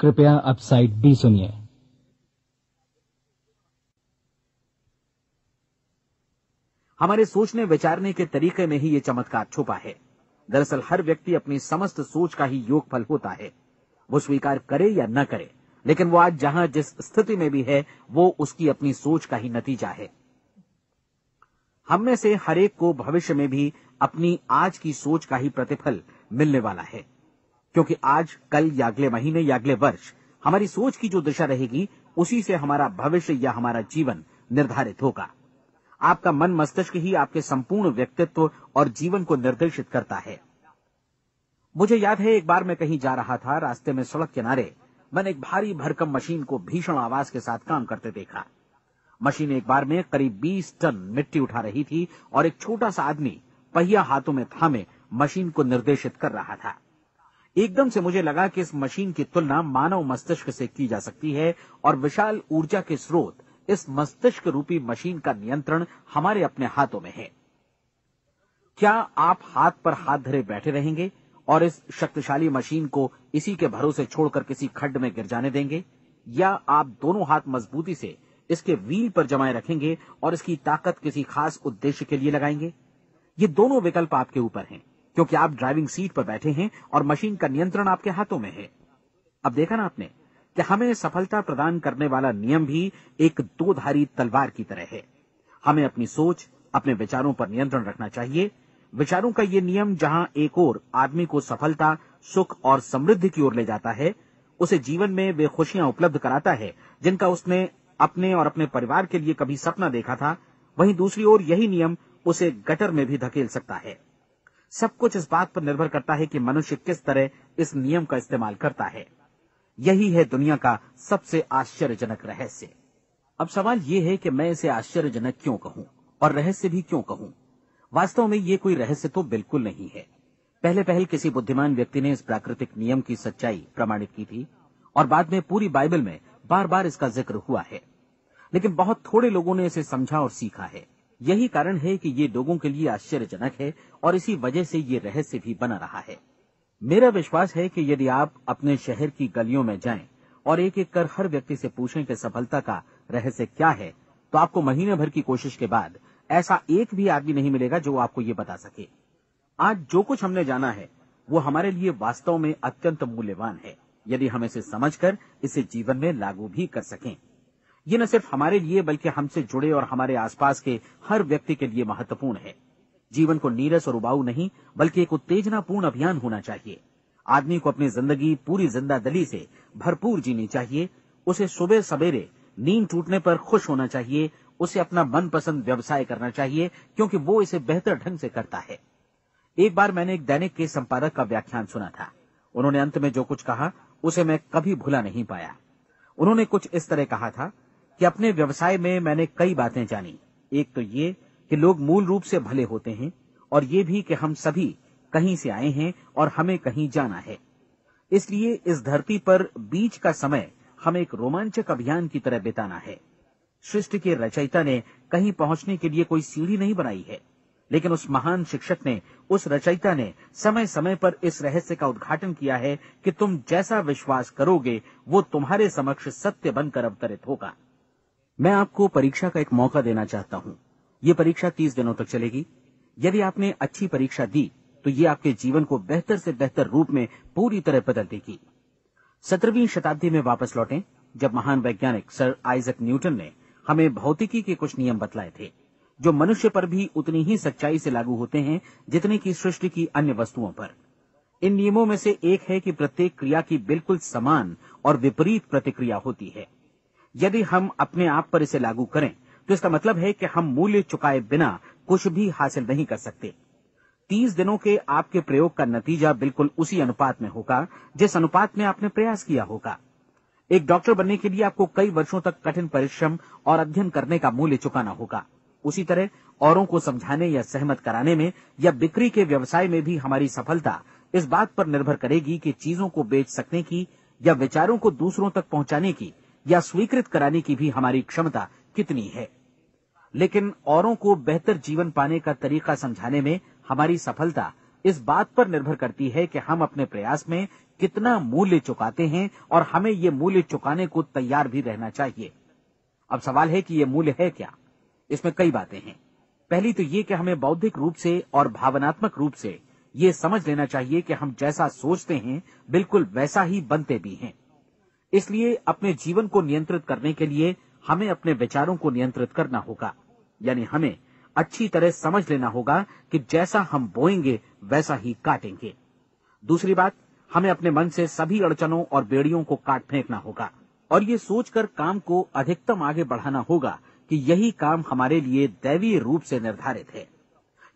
कृपया अब साइड बी सुनिए। हमारे सोचने विचारने के तरीके में ही ये चमत्कार छुपा है। दरअसल हर व्यक्ति अपनी समस्त सोच का ही योगफल होता है, वो स्वीकार करे या न करे, लेकिन वो आज जहां जिस स्थिति में भी है वो उसकी अपनी सोच का ही नतीजा है। हम में से हर एक को भविष्य में भी अपनी आज की सोच का ही प्रतिफल मिलने वाला है, क्योंकि आज, कल या अगले महीने या अगले वर्ष हमारी सोच की जो दिशा रहेगी उसी से हमारा भविष्य या हमारा जीवन निर्धारित होगा। आपका मन मस्तिष्क ही आपके संपूर्ण व्यक्तित्व और जीवन को निर्देशित करता है। मुझे याद है एक बार मैं कहीं जा रहा था, रास्ते में सड़क किनारे मैंने एक भारी भरकम मशीन को भीषण आवाज के साथ काम करते देखा। मशीन एक बार में करीब बीस टन मिट्टी उठा रही थी और एक छोटा सा आदमी पहिया हाथों में थामे मशीन को निर्देशित कर रहा था। एकदम से मुझे लगा कि इस मशीन की तुलना मानव मस्तिष्क से की जा सकती है और विशाल ऊर्जा के स्रोत इस मस्तिष्क रूपी मशीन का नियंत्रण हमारे अपने हाथों में है। क्या आप हाथ पर हाथ धरे बैठे रहेंगे और इस शक्तिशाली मशीन को इसी के भरोसे छोड़कर किसी खड्ड में गिर जाने देंगे, या आप दोनों हाथ मजबूती से इसके व्हील पर जमाए रखेंगे और इसकी ताकत किसी खास उद्देश्य के लिए लगाएंगे? ये दोनों विकल्प आपके ऊपर हैं, क्योंकि आप ड्राइविंग सीट पर बैठे हैं और मशीन का नियंत्रण आपके हाथों में है। अब देखा ना आपने कि हमें सफलता प्रदान करने वाला नियम भी एक दोधारी तलवार की तरह है। हमें अपनी सोच, अपने विचारों पर नियंत्रण रखना चाहिए। विचारों का ये नियम जहां एक ओर आदमी को सफलता, सुख और समृद्धि की ओर ले जाता है, उसे जीवन में वे खुशियां उपलब्ध कराता है जिनका उसने अपने और अपने परिवार के लिए कभी सपना देखा था, वहीं दूसरी ओर यही नियम उसे गटर में भी धकेल सकता है। सब कुछ इस बात पर निर्भर करता है कि मनुष्य किस तरह इस नियम का इस्तेमाल करता है। यही है दुनिया का सबसे आश्चर्यजनक रहस्य। अब सवाल यह है कि मैं इसे आश्चर्यजनक क्यों कहूं और रहस्य भी क्यों कहूं? वास्तव में ये कोई रहस्य तो बिल्कुल नहीं है। पहले पहल किसी बुद्धिमान व्यक्ति ने इस प्राकृतिक नियम की सच्चाई प्रमाणित की थी और बाद में पूरी बाइबल में बार बार इसका जिक्र हुआ है, लेकिन बहुत थोड़े लोगों ने इसे समझा और सीखा है। यही कारण है कि ये लोगों के लिए आश्चर्यजनक है और इसी वजह से ये रहस्य भी बना रहा है। मेरा विश्वास है कि यदि आप अपने शहर की गलियों में जाएं और एक एक कर हर व्यक्ति से पूछें कि सफलता का रहस्य क्या है, तो आपको महीने भर की कोशिश के बाद ऐसा एक भी आदमी नहीं मिलेगा जो आपको ये बता सके। आज जो कुछ हमने जाना है वो हमारे लिए वास्तव में अत्यंत मूल्यवान है, यदि हम इसे समझकर इसे जीवन में लागू भी कर सकें। ये न सिर्फ हमारे लिए बल्कि हमसे जुड़े और हमारे आसपास के हर व्यक्ति के लिए महत्वपूर्ण है। जीवन को नीरस और उबाऊ नहीं बल्कि एक उत्तेजनापूर्ण अभियान होना चाहिए। आदमी को अपनी जिंदगी पूरी जिंदादिली से भरपूर जीनी चाहिए। उसे सुबह सवेरे नींद टूटने पर खुश होना चाहिए। उसे अपना मनपसंद व्यवसाय करना चाहिए क्योंकि वो इसे बेहतर ढंग से करता है। एक बार मैंने एक दैनिक के संपादक का व्याख्यान सुना था। उन्होंने अंत में जो कुछ कहा उसे मैं कभी भुला नहीं पाया। उन्होंने कुछ इस तरह कहा था कि अपने व्यवसाय में मैंने कई बातें जानी। एक तो ये कि लोग मूल रूप से भले होते हैं और ये भी कि हम सभी कहीं से आए हैं और हमें कहीं जाना है। इसलिए इस धरती पर बीच का समय हमें एक रोमांचक अभियान की तरह बिताना है। सृष्टि के रचयिता ने कहीं पहुंचने के लिए कोई सीढ़ी नहीं बनाई है, लेकिन उस महान शिक्षक ने, उस रचयिता ने समय समय पर इस रहस्य का उद्घाटन किया है कि तुम जैसा विश्वास करोगे वो तुम्हारे समक्ष सत्य बनकर अवतरित होगा। मैं आपको परीक्षा का एक मौका देना चाहता हूँ। ये परीक्षा तीस दिनों तक चलेगी। यदि आपने अच्छी परीक्षा दी तो ये आपके जीवन को बेहतर से बेहतर रूप में पूरी तरह बदल देगी। सत्रहवीं शताब्दी में वापस लौटें, जब महान वैज्ञानिक सर आइजक न्यूटन ने हमें भौतिकी के कुछ नियम बतलाए थे जो मनुष्य पर भी उतनी ही सच्चाई से लागू होते हैं जितने की सृष्टि की अन्य वस्तुओं पर। इन नियमों में से एक है कि प्रत्येक क्रिया की बिल्कुल समान और विपरीत प्रतिक्रिया होती है। यदि हम अपने आप पर इसे लागू करें तो इसका मतलब है कि हम मूल्य चुकाए बिना कुछ भी हासिल नहीं कर सकते। तीस दिनों के आपके प्रयोग का नतीजा बिल्कुल उसी अनुपात में होगा जिस अनुपात में आपने प्रयास किया होगा। एक डॉक्टर बनने के लिए आपको कई वर्षों तक कठिन परिश्रम और अध्ययन करने का मूल्य चुकाना होगा। उसी तरह औरों को समझाने या सहमत कराने में या बिक्री के व्यवसाय में भी हमारी सफलता इस बात पर निर्भर करेगी कि चीजों को बेच सकने की या विचारों को दूसरों तक पहुंचाने की या स्वीकृत कराने की भी हमारी क्षमता कितनी है। लेकिन औरों को बेहतर जीवन पाने का तरीका समझाने में हमारी सफलता इस बात पर निर्भर करती है कि हम अपने प्रयास में कितना मूल्य चुकाते हैं और हमें ये मूल्य चुकाने को तैयार भी रहना चाहिए। अब सवाल है कि ये मूल्य है क्या। इसमें कई बातें हैं। पहली तो ये कि हमें बौद्धिक रूप से और भावनात्मक रूप से ये समझ लेना चाहिए कि हम जैसा सोचते हैं बिल्कुल वैसा ही बनते भी हैं। इसलिए अपने जीवन को नियंत्रित करने के लिए हमें अपने विचारों को नियंत्रित करना होगा, यानी हमें अच्छी तरह समझ लेना होगा कि जैसा हम बोएंगे वैसा ही काटेंगे। दूसरी बात, हमें अपने मन से सभी अड़चनों और बेड़ियों को काट फेंकना होगा और ये सोचकर काम को अधिकतम आगे बढ़ाना होगा कि यही काम हमारे लिए दैवीय रूप से निर्धारित है,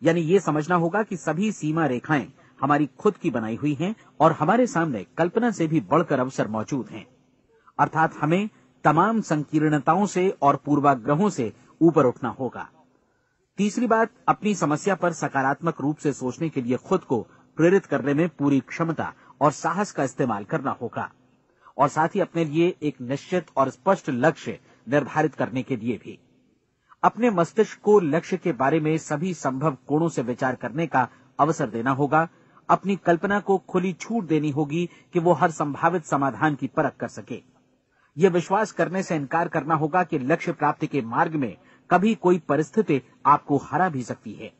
यानी ये समझना होगा कि सभी सीमा रेखाएं हमारी खुद की बनाई हुई हैं और हमारे सामने कल्पना से भी बढ़कर अवसर मौजूद हैं। अर्थात हमें तमाम संकीर्णताओं से और पूर्वाग्रहों से ऊपर उठना होगा। तीसरी बात, अपनी समस्या पर सकारात्मक रूप से सोचने के लिए खुद को प्रेरित करने में पूरी क्षमता और साहस का इस्तेमाल करना होगा और साथ ही अपने लिए एक निश्चित और स्पष्ट लक्ष्य निर्धारित करने के लिए भी। अपने मस्तिष्क को लक्ष्य के बारे में सभी संभव कोणों से विचार करने का अवसर देना होगा। अपनी कल्पना को खुली छूट देनी होगी कि वो हर संभावित समाधान की परख कर सके। ये विश्वास करने से इनकार करना होगा कि लक्ष्य प्राप्ति के मार्ग में कभी कोई परिस्थिति आपको हरा भी सकती है।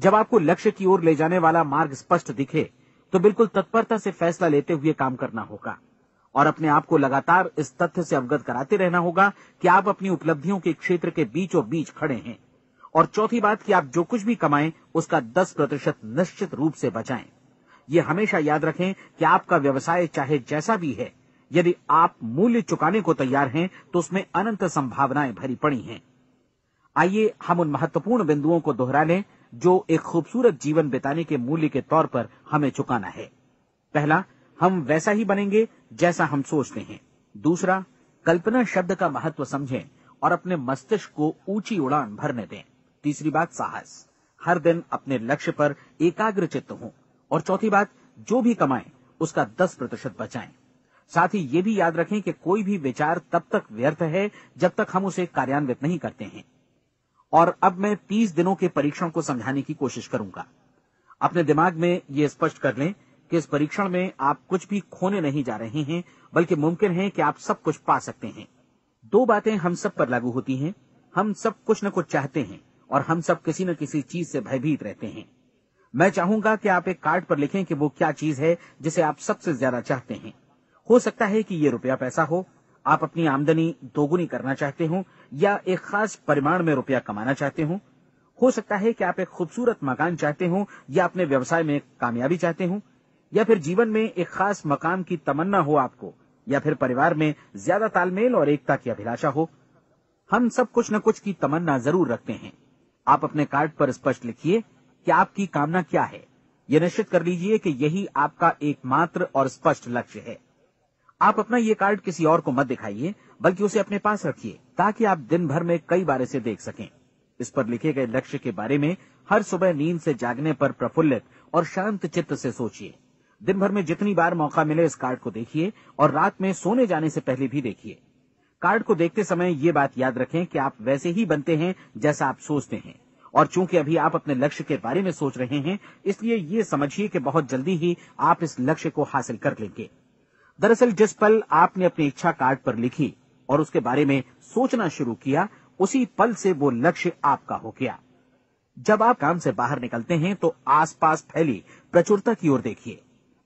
जब आपको लक्ष्य की ओर ले जाने वाला मार्ग स्पष्ट दिखे तो बिल्कुल तत्परता से फैसला लेते हुए काम करना होगा और अपने आप को लगातार इस तथ्य से अवगत कराते रहना होगा कि आप अपनी उपलब्धियों के क्षेत्र के बीचों बीच खड़े हैं। और चौथी बात कि आप जो कुछ भी कमाएं उसका दस प्रतिशत निश्चित रूप से बचाएं। ये हमेशा याद रखें कि आपका व्यवसाय चाहे जैसा भी है, यदि आप मूल्य चुकाने को तैयार हैं तो उसमें अनंत संभावनाएं भरी पड़ी हैं। आइए हम उन महत्वपूर्ण बिंदुओं को दोहरा लें जो एक खूबसूरत जीवन बिताने के मूल्य के तौर पर हमें चुकाना है। पहला, हम वैसा ही बनेंगे जैसा हम सोचते हैं। दूसरा, कल्पना शब्द का महत्व समझें और अपने मस्तिष्क को ऊंची उड़ान भरने दें। तीसरी बात, साहस, हर दिन अपने लक्ष्य पर एकाग्रचित्त हों। और चौथी बात, जो भी कमाएं उसका दस प्रतिशत बचाएं। साथ ही ये भी याद रखें कि कोई भी विचार तब तक व्यर्थ है जब तक हम उसे कार्यान्वित नहीं करते हैं। और अब मैं तीस दिनों के परीक्षण को समझाने की कोशिश करूंगा। अपने दिमाग में ये स्पष्ट कर लें कि इस परीक्षण में आप कुछ भी खोने नहीं जा रहे हैं, बल्कि मुमकिन है कि आप सब कुछ पा सकते हैं। दो बातें हम सब पर लागू होती हैं। हम सब कुछ न कुछ चाहते हैं और हम सब किसी न किसी चीज से भयभीत रहते हैं। मैं चाहूंगा कि आप एक कार्ड पर लिखें कि वो क्या चीज है जिसे आप सबसे ज्यादा चाहते हैं। हो सकता है कि ये रुपया पैसा हो, आप अपनी आमदनी दोगुनी करना चाहते हो या एक खास परिमाण में रुपया कमाना चाहते हो। हो सकता है कि आप एक खूबसूरत मकान चाहते हो या अपने व्यवसाय में कामयाबी चाहते हो, या फिर जीवन में एक खास मकाम की तमन्ना हो आपको, या फिर परिवार में ज्यादा तालमेल और एकता की अभिलाषा हो। हम सब कुछ न कुछ की तमन्ना जरूर रखते हैं। आप अपने कार्ड पर स्पष्ट लिखिए कि आपकी कामना क्या है। यह निश्चित कर लीजिए कि यही आपका एकमात्र और स्पष्ट लक्ष्य है। आप अपना ये कार्ड किसी और को मत दिखाइए, बल्कि उसे अपने पास रखिए ताकि आप दिन भर में कई बार इसे देख सकें। इस पर लिखे गए लक्ष्य के बारे में हर सुबह नींद से जागने पर प्रफुल्लित और शांत चित्त से सोचिए। दिन भर में जितनी बार मौका मिले इस कार्ड को देखिए और रात में सोने जाने से पहले भी देखिए। कार्ड को देखते समय ये बात याद रखें कि आप वैसे ही बनते हैं जैसा आप सोचते हैं, और चूंकि अभी आप अपने लक्ष्य के बारे में सोच रहे हैं, इसलिए ये समझिए कि बहुत जल्दी ही आप इस लक्ष्य को हासिल कर लेंगे। दरअसल जिस पल आपने अपनी इच्छा कार्ड पर लिखी और उसके बारे में सोचना शुरू किया, उसी पल से वो लक्ष्य आपका हो गया। जब आप काम से बाहर निकलते हैं तो आसपास फैली प्रचुरता की ओर देखिए।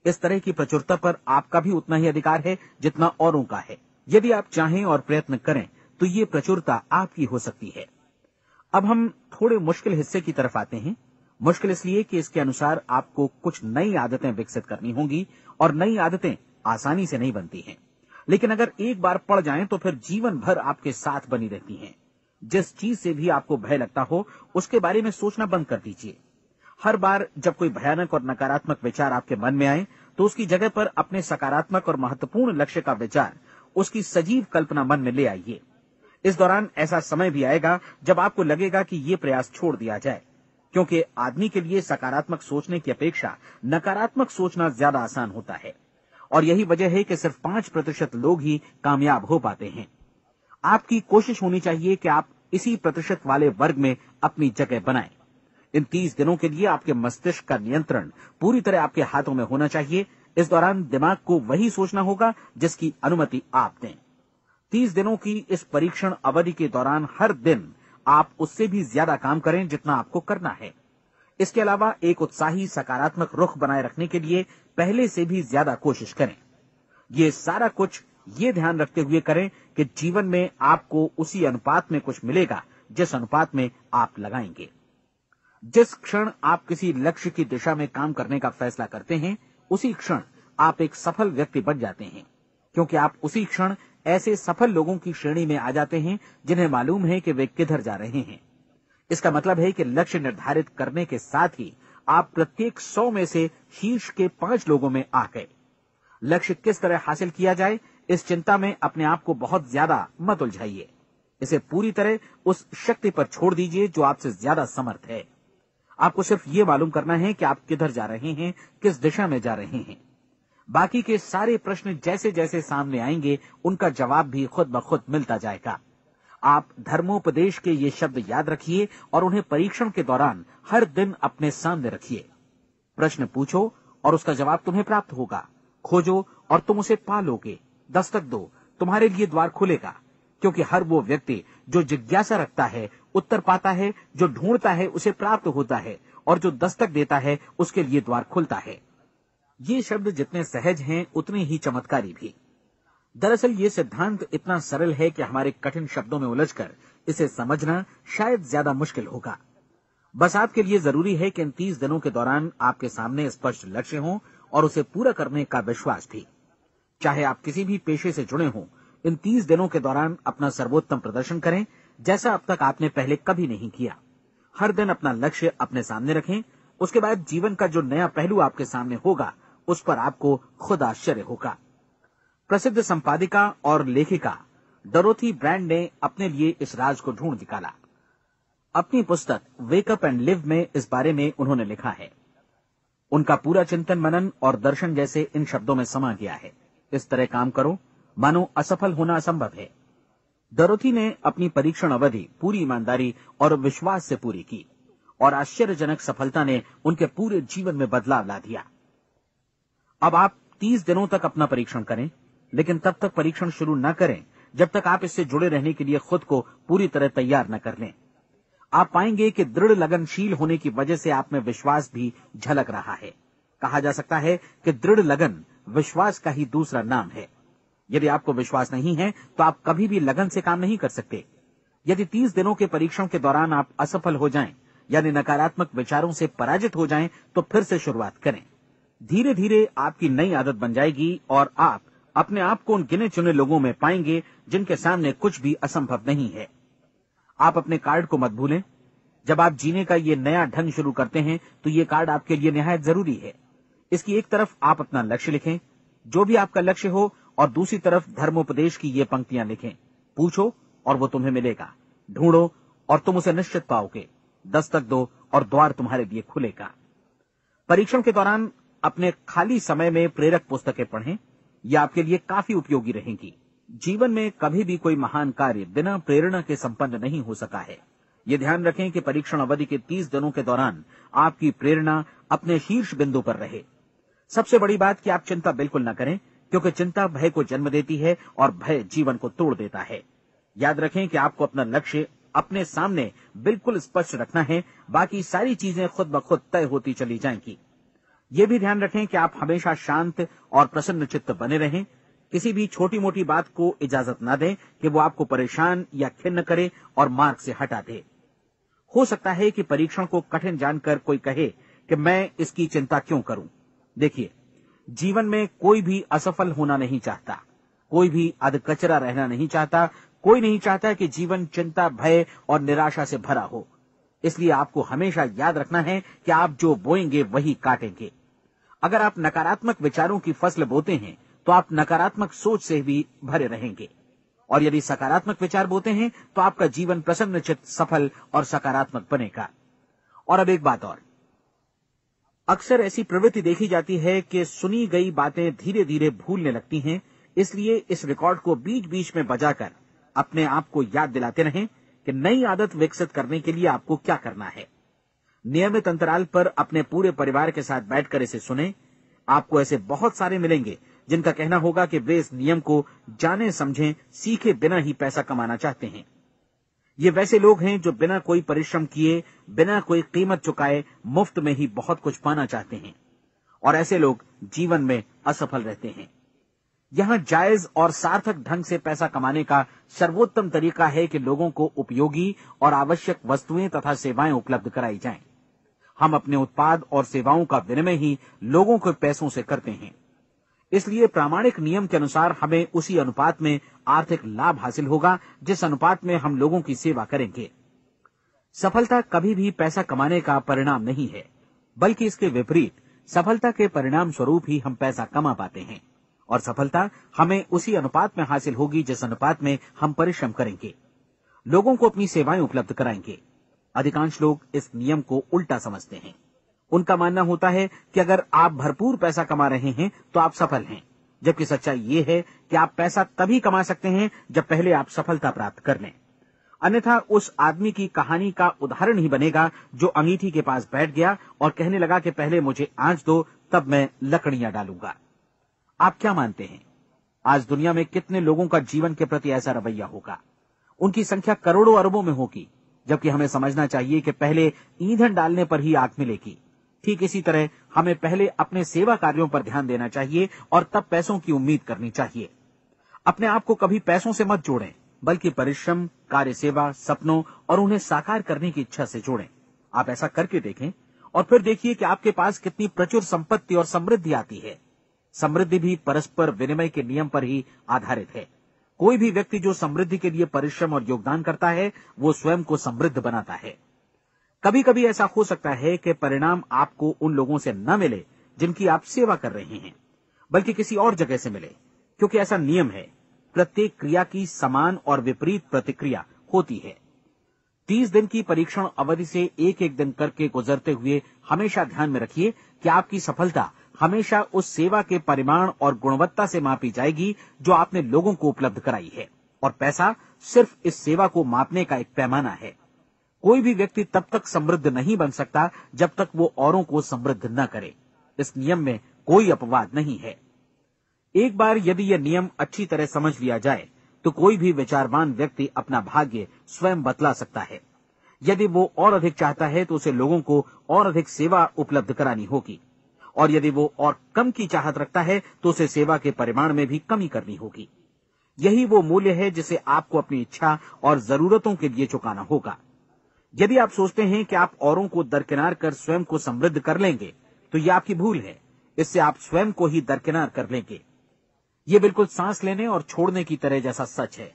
इस तरह की प्रचुरता पर आपका भी उतना ही अधिकार है जितना औरों का है। यदि आप चाहें और प्रयत्न करें तो ये प्रचुरता आपकी हो सकती है। अब हम थोड़े मुश्किल हिस्से की तरफ आते हैं। मुश्किल इसलिए कि इसके अनुसार आपको कुछ नई आदतें विकसित करनी होंगी, और नई आदतें आसानी से नहीं बनती हैं, लेकिन अगर एक बार पड़ जाएं तो फिर जीवन भर आपके साथ बनी रहती हैं। जिस चीज से भी आपको भय लगता हो उसके बारे में सोचना बंद कर दीजिए। हर बार जब कोई भयानक और नकारात्मक विचार आपके मन में आए तो उसकी जगह पर अपने सकारात्मक और महत्वपूर्ण लक्ष्य का विचार, उसकी सजीव कल्पना मन में ले आइए। इस दौरान ऐसा समय भी आएगा जब आपको लगेगा कि ये प्रयास छोड़ दिया जाए, क्योंकि आदमी के लिए सकारात्मक सोचने की अपेक्षा नकारात्मक सोचना ज्यादा आसान होता है, और यही वजह है कि सिर्फ पांच प्रतिशत लोग ही कामयाब हो पाते हैं। आपकी कोशिश होनी चाहिए कि आप इसी प्रतिशत वाले वर्ग में अपनी जगह बनाएं। इन तीस दिनों के लिए आपके मस्तिष्क का नियंत्रण पूरी तरह आपके हाथों में होना चाहिए। इस दौरान दिमाग को वही सोचना होगा जिसकी अनुमति आप दें। तीस दिनों की इस परीक्षण अवधि के दौरान हर दिन आप उससे भी ज्यादा काम करें जितना आपको करना है। इसके अलावा एक उत्साही सकारात्मक रुख बनाए रखने के लिए पहले से भी ज्यादा कोशिश करें। ये सारा कुछ ये ध्यान रखते हुए करें कि जीवन में आपको उसी अनुपात में कुछ मिलेगा जिस अनुपात में आप लगाएंगे। जिस क्षण आप किसी लक्ष्य की दिशा में काम करने का फैसला करते हैं, उसी क्षण आप एक सफल व्यक्ति बन जाते हैं, क्योंकि आप उसी क्षण ऐसे सफल लोगों की श्रेणी में आ जाते हैं जिन्हें मालूम है कि वे किधर जा रहे हैं। इसका मतलब है कि लक्ष्य निर्धारित करने के साथ ही आप प्रत्येक सौ में से शीर्ष के पांच लोगों में आ गए। लक्ष्य किस तरह हासिल किया जाए इस चिंता में अपने आप को बहुत ज्यादा मत उलझाइए। इसे पूरी तरह उस शक्ति पर छोड़ दीजिए जो आपसे ज्यादा समर्थ है। आपको सिर्फ ये मालूम करना है कि आप किधर जा रहे हैं, किस दिशा में जा रहे हैं। बाकी के सारे प्रश्न जैसे जैसे सामने आएंगे उनका जवाब भी खुद ब खुद मिलता जाएगा। आप धर्मोपदेश के ये शब्द याद रखिए और उन्हें परीक्षण के दौरान हर दिन अपने सामने रखिए। प्रश्न पूछो और उसका जवाब तुम्हें प्राप्त होगा। खोजो और तुम उसे पा लोगे। दस्तक दो, तुम्हारे लिए द्वार खुलेगा, क्योंकि हर वो व्यक्ति जो जिज्ञासा रखता है उत्तर पाता है, जो ढूंढता है उसे प्राप्त होता है, और जो दस्तक देता है उसके लिए द्वार खुलता है। ये शब्द जितने सहज हैं उतने ही चमत्कारी भी। दरअसल ये सिद्धांत इतना सरल है कि हमारे कठिन शब्दों में उलझकर इसे समझना शायद ज्यादा मुश्किल होगा। बस आपके लिए जरूरी है कि इन तीस दिनों के दौरान आपके सामने स्पष्ट लक्ष्य हो और उसे पूरा करने का विश्वास भी। चाहे आप किसी भी पेशे से जुड़े हों, इन तीस दिनों के दौरान अपना सर्वोत्तम प्रदर्शन करें जैसा अब तक आपने पहले कभी नहीं किया। हर दिन अपना लक्ष्य अपने सामने रखें। उसके बाद जीवन का जो नया पहलू आपके सामने होगा उस पर आपको खुद आश्चर्य होगा। प्रसिद्ध संपादिका और लेखिका डोरोथी ब्रैंड ने अपने लिए इस राज को ढूंढ निकाला। अपनी पुस्तक वेकअप एंड लिव में इस बारे में उन्होंने लिखा है। उनका पूरा चिंतन मनन और दर्शन जैसे इन शब्दों में समा गया है। इस तरह काम करो मानो असफल होना असंभव है। डोरोथी ने अपनी परीक्षण अवधि पूरी ईमानदारी और विश्वास से पूरी की और आश्चर्यजनक सफलता ने उनके पूरे जीवन में बदलाव ला दिया। अब आप तीस दिनों तक अपना परीक्षण करें, लेकिन तब तक परीक्षण शुरू न करें जब तक आप इससे जुड़े रहने के लिए खुद को पूरी तरह तैयार न कर लें। आप पाएंगे कि दृढ़ लगनशील होने की वजह से आप में विश्वास भी झलक रहा है। कहा जा सकता है कि दृढ़ लगन विश्वास का ही दूसरा नाम है। यदि आपको विश्वास नहीं है तो आप कभी भी लगन से काम नहीं कर सकते। यदि तीस दिनों के परीक्षण के दौरान आप असफल हो जाएं, यानी नकारात्मक विचारों से पराजित हो जाएं, तो फिर से शुरुआत करें। धीरे धीरे आपकी नई आदत बन जाएगी और आप अपने आप को उन गिने चुने लोगों में पाएंगे जिनके सामने कुछ भी असंभव नहीं है। आप अपने कार्ड को मत भूलें। जब आप जीने का ये नया ढंग शुरू करते हैं तो ये कार्ड आपके लिए निहायत जरूरी है। इसकी एक तरफ आप अपना लक्ष्य लिखें, जो भी आपका लक्ष्य हो, और दूसरी तरफ धर्मोपदेश की ये पंक्तियां लिखें, पूछो और वो तुम्हें मिलेगा, ढूंढो और तुम उसे निश्चित पाओगे, दस्तक दो और द्वार तुम्हारे लिए खुलेगा। परीक्षण के दौरान अपने खाली समय में प्रेरक पुस्तकें पढ़ें, ये आपके लिए काफी उपयोगी रहेंगी। जीवन में कभी भी कोई महान कार्य बिना प्रेरणा के संपन्न नहीं हो सका है। ये ध्यान रखें कि परीक्षण अवधि के तीस दिनों के दौरान आपकी प्रेरणा अपने शीर्ष बिंदु पर रहे। सबसे बड़ी बात कि आप चिंता बिल्कुल न करें, क्योंकि चिंता भय को जन्म देती है और भय जीवन को तोड़ देता है। याद रखें कि आपको अपना लक्ष्य अपने सामने बिल्कुल स्पष्ट रखना है, बाकी सारी चीजें खुद ब खुद तय होती चली जाएंगी। ये भी ध्यान रखें कि आप हमेशा शांत और प्रसन्न चित्त बने रहें। किसी भी छोटी मोटी बात को इजाजत न दें कि वो आपको परेशान या खिन्न करे और मार्ग से हटा दे। हो सकता है कि परीक्षण को कठिन जानकर कोई कहे कि मैं इसकी चिंता क्यों करूं। देखिए, जीवन में कोई भी असफल होना नहीं चाहता, कोई भी अधकचरा रहना नहीं चाहता, कोई नहीं चाहता कि जीवन चिंता भय और निराशा से भरा हो। इसलिए आपको हमेशा याद रखना है कि आप जो बोएंगे वही काटेंगे। अगर आप नकारात्मक विचारों की फसल बोते हैं तो आप नकारात्मक सोच से भी भरे रहेंगे, और यदि सकारात्मक विचार बोते हैं तो आपका जीवन प्रसन्नचित्त सफल और सकारात्मक बनेगा। और अब एक बात और, अक्सर ऐसी प्रवृत्ति देखी जाती है कि सुनी गई बातें धीरे धीरे भूलने लगती हैं। इसलिए इस रिकॉर्ड को बीच बीच में बजाकर अपने आप को याद दिलाते रहें कि नई आदत विकसित करने के लिए आपको क्या करना है। नियमित अंतराल पर अपने पूरे परिवार के साथ बैठकर इसे सुनें। आपको ऐसे बहुत सारे मिलेंगे जिनका कहना होगा कि वे इस नियम को जाने समझे सीखे बिना ही पैसा कमाना चाहते हैं। ये वैसे लोग हैं जो बिना कोई परिश्रम किए बिना कोई कीमत चुकाए मुफ्त में ही बहुत कुछ पाना चाहते हैं, और ऐसे लोग जीवन में असफल रहते हैं। यहाँ जायज और सार्थक ढंग से पैसा कमाने का सर्वोत्तम तरीका है कि लोगों को उपयोगी और आवश्यक वस्तुएं तथा सेवाएं उपलब्ध कराई जाएं। हम अपने उत्पाद और सेवाओं का विनिमय ही लोगों के पैसों से करते हैं। इसलिए प्रामाणिक नियम के अनुसार हमें उसी अनुपात में आर्थिक लाभ हासिल होगा जिस अनुपात में हम लोगों की सेवा करेंगे। सफलता कभी भी पैसा कमाने का परिणाम नहीं है, बल्कि इसके विपरीत सफलता के परिणाम स्वरूप ही हम पैसा कमा पाते हैं, और सफलता हमें उसी अनुपात में हासिल होगी जिस अनुपात में हम परिश्रम करेंगे, लोगों को अपनी सेवाएं उपलब्ध कराएंगे। अधिकांश लोग इस नियम को उल्टा समझते हैं। उनका मानना होता है कि अगर आप भरपूर पैसा कमा रहे हैं तो आप सफल हैं, जबकि सच्चाई ये है कि आप पैसा तभी कमा सकते हैं जब पहले आप सफलता प्राप्त कर लें। अन्यथा उस आदमी की कहानी का उदाहरण ही बनेगा जो अंगीठी के पास बैठ गया और कहने लगा कि पहले मुझे आंच दो तब मैं लकड़ियां डालूंगा। आप क्या मानते हैं आज दुनिया में कितने लोगों का जीवन के प्रति ऐसा रवैया होगा? उनकी संख्या करोड़ों अरबों में होगी, जबकि हमें समझना चाहिए कि पहले ईंधन डालने पर ही आग मिलेगी। ठीक इसी तरह हमें पहले अपने सेवा कार्यों पर ध्यान देना चाहिए और तब पैसों की उम्मीद करनी चाहिए। अपने आप को कभी पैसों से मत जोड़ें, बल्कि परिश्रम, कार्य सेवा, सपनों और उन्हें साकार करने की इच्छा से जोड़ें। आप ऐसा करके देखें और फिर देखिए कि आपके पास कितनी प्रचुर संपत्ति और समृद्धि आती है। समृद्धि भी परस्पर विनिमय के नियम पर ही आधारित है। कोई भी व्यक्ति जो समृद्धि के लिए परिश्रम और योगदान करता है वो स्वयं को समृद्ध बनाता है। कभी कभी ऐसा हो सकता है कि परिणाम आपको उन लोगों से न मिले जिनकी आप सेवा कर रहे हैं, बल्कि किसी और जगह से मिले, क्योंकि ऐसा नियम है, प्रत्येक क्रिया की समान और विपरीत प्रतिक्रिया होती है। तीस दिन की परीक्षण अवधि से एक एक दिन करके गुजरते हुए हमेशा ध्यान में रखिए कि आपकी सफलता हमेशा उस सेवा के परिमाण और गुणवत्ता से मापी जाएगी जो आपने लोगों को उपलब्ध कराई है, और पैसा सिर्फ इस सेवा को मापने का एक पैमाना है। कोई भी व्यक्ति तब तक समृद्ध नहीं बन सकता जब तक वो औरों को समृद्ध न करे। इस नियम में कोई अपवाद नहीं है। एक बार यदि यह नियम अच्छी तरह समझ लिया जाए तो कोई भी विचारवान व्यक्ति अपना भाग्य स्वयं बतला सकता है। यदि वो और अधिक चाहता है तो उसे लोगों को और अधिक सेवा उपलब्ध करानी होगी, और यदि वो और कम की चाहत रखता है तो उसे सेवा के परिमाण में भी कमी करनी होगी। यही वो मूल्य है जिसे आपको अपनी इच्छा और जरूरतों के लिए चुकाना होगा। यदि आप सोचते हैं कि आप औरों को दरकिनार कर स्वयं को समृद्ध कर लेंगे तो यह आपकी भूल है। इससे आप स्वयं को ही दरकिनार कर लेंगे। ये बिल्कुल सांस लेने और छोड़ने की तरह जैसा सच है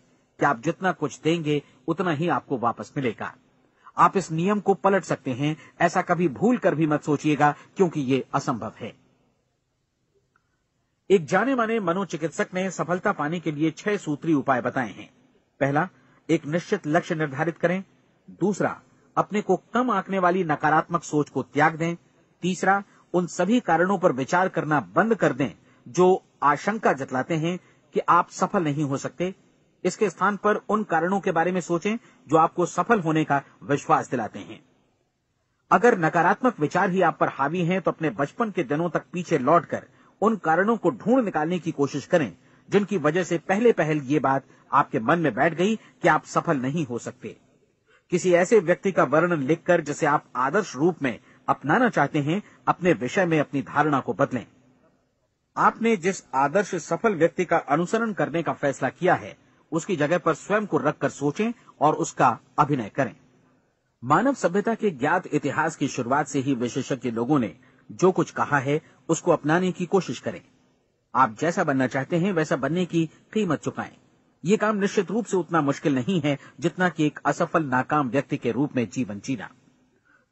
कि आप जितना कुछ देंगे उतना ही आपको वापस मिलेगा। आप इस नियम को पलट सकते हैं, ऐसा कभी भूल कर भी मत सोचिएगा, क्योंकि ये असंभव है। एक जाने माने मनोचिकित्सक ने सफलता पाने के लिए छह सूत्री उपाय बताए हैं। पहला, एक निश्चित लक्ष्य निर्धारित करें। दूसरा, अपने को कम आंकने वाली नकारात्मक सोच को त्याग दें। तीसरा, उन सभी कारणों पर विचार करना बंद कर दें जो आशंका जतलाते हैं कि आप सफल नहीं हो सकते। इसके स्थान पर उन कारणों के बारे में सोचें जो आपको सफल होने का विश्वास दिलाते हैं। अगर नकारात्मक विचार ही आप पर हावी हैं तो अपने बचपन के दिनों तक पीछे लौटकर उन कारणों को ढूंढ निकालने की कोशिश करें जिनकी वजह से पहले पहल ये बात आपके मन में बैठ गई कि आप सफल नहीं हो सकते। किसी ऐसे व्यक्ति का वर्णन लिखकर जिसे आप आदर्श रूप में अपनाना चाहते हैं, अपने विषय में अपनी धारणा को बदलें। आपने जिस आदर्श सफल व्यक्ति का अनुसरण करने का फैसला किया है उसकी जगह पर स्वयं को रखकर सोचें और उसका अभिनय करें। मानव सभ्यता के ज्ञात इतिहास की शुरुआत से ही विशेषज्ञ लोगों ने जो कुछ कहा है उसको अपनाने की कोशिश करें। आप जैसा बनना चाहते हैं वैसा बनने की कीमत चुकाएं। ये काम निश्चित रूप से उतना मुश्किल नहीं है जितना कि एक असफल नाकाम व्यक्ति के रूप में जीवन जीना।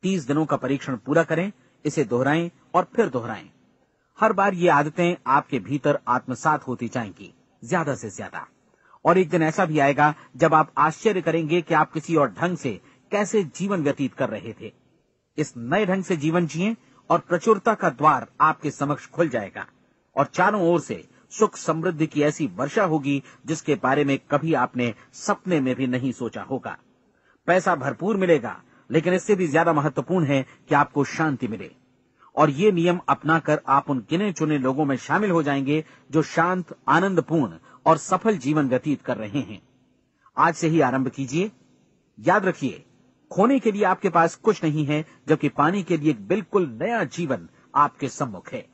तीस दिनों का परीक्षण पूरा करें, इसे दोहराएं और फिर दोहराएं। हर बार ये आदतें आपके भीतर आत्मसात होती जाएंगी, ज्यादा से ज्यादा, और एक दिन ऐसा भी आएगा जब आप आश्चर्य करेंगे कि आप किसी और ढंग से कैसे जीवन व्यतीत कर रहे थे। इस नए ढंग से जीवन जिएं और प्रचुरता का द्वार आपके समक्ष खुल जाएगा और चारों ओर से सुख समृद्धि की ऐसी वर्षा होगी जिसके बारे में कभी आपने सपने में भी नहीं सोचा होगा। पैसा भरपूर मिलेगा, लेकिन इससे भी ज्यादा महत्वपूर्ण है कि आपको शांति मिले, और ये नियम अपनाकर आप उन गिने चुने लोगों में शामिल हो जाएंगे जो शांत, आनंदपूर्ण और सफल जीवन व्यतीत कर रहे हैं। आज से ही आरंभ कीजिए। याद रखिए, खोने के लिए आपके पास कुछ नहीं है, जबकि पाने के लिए एक बिल्कुल नया जीवन आपके सम्मुख है।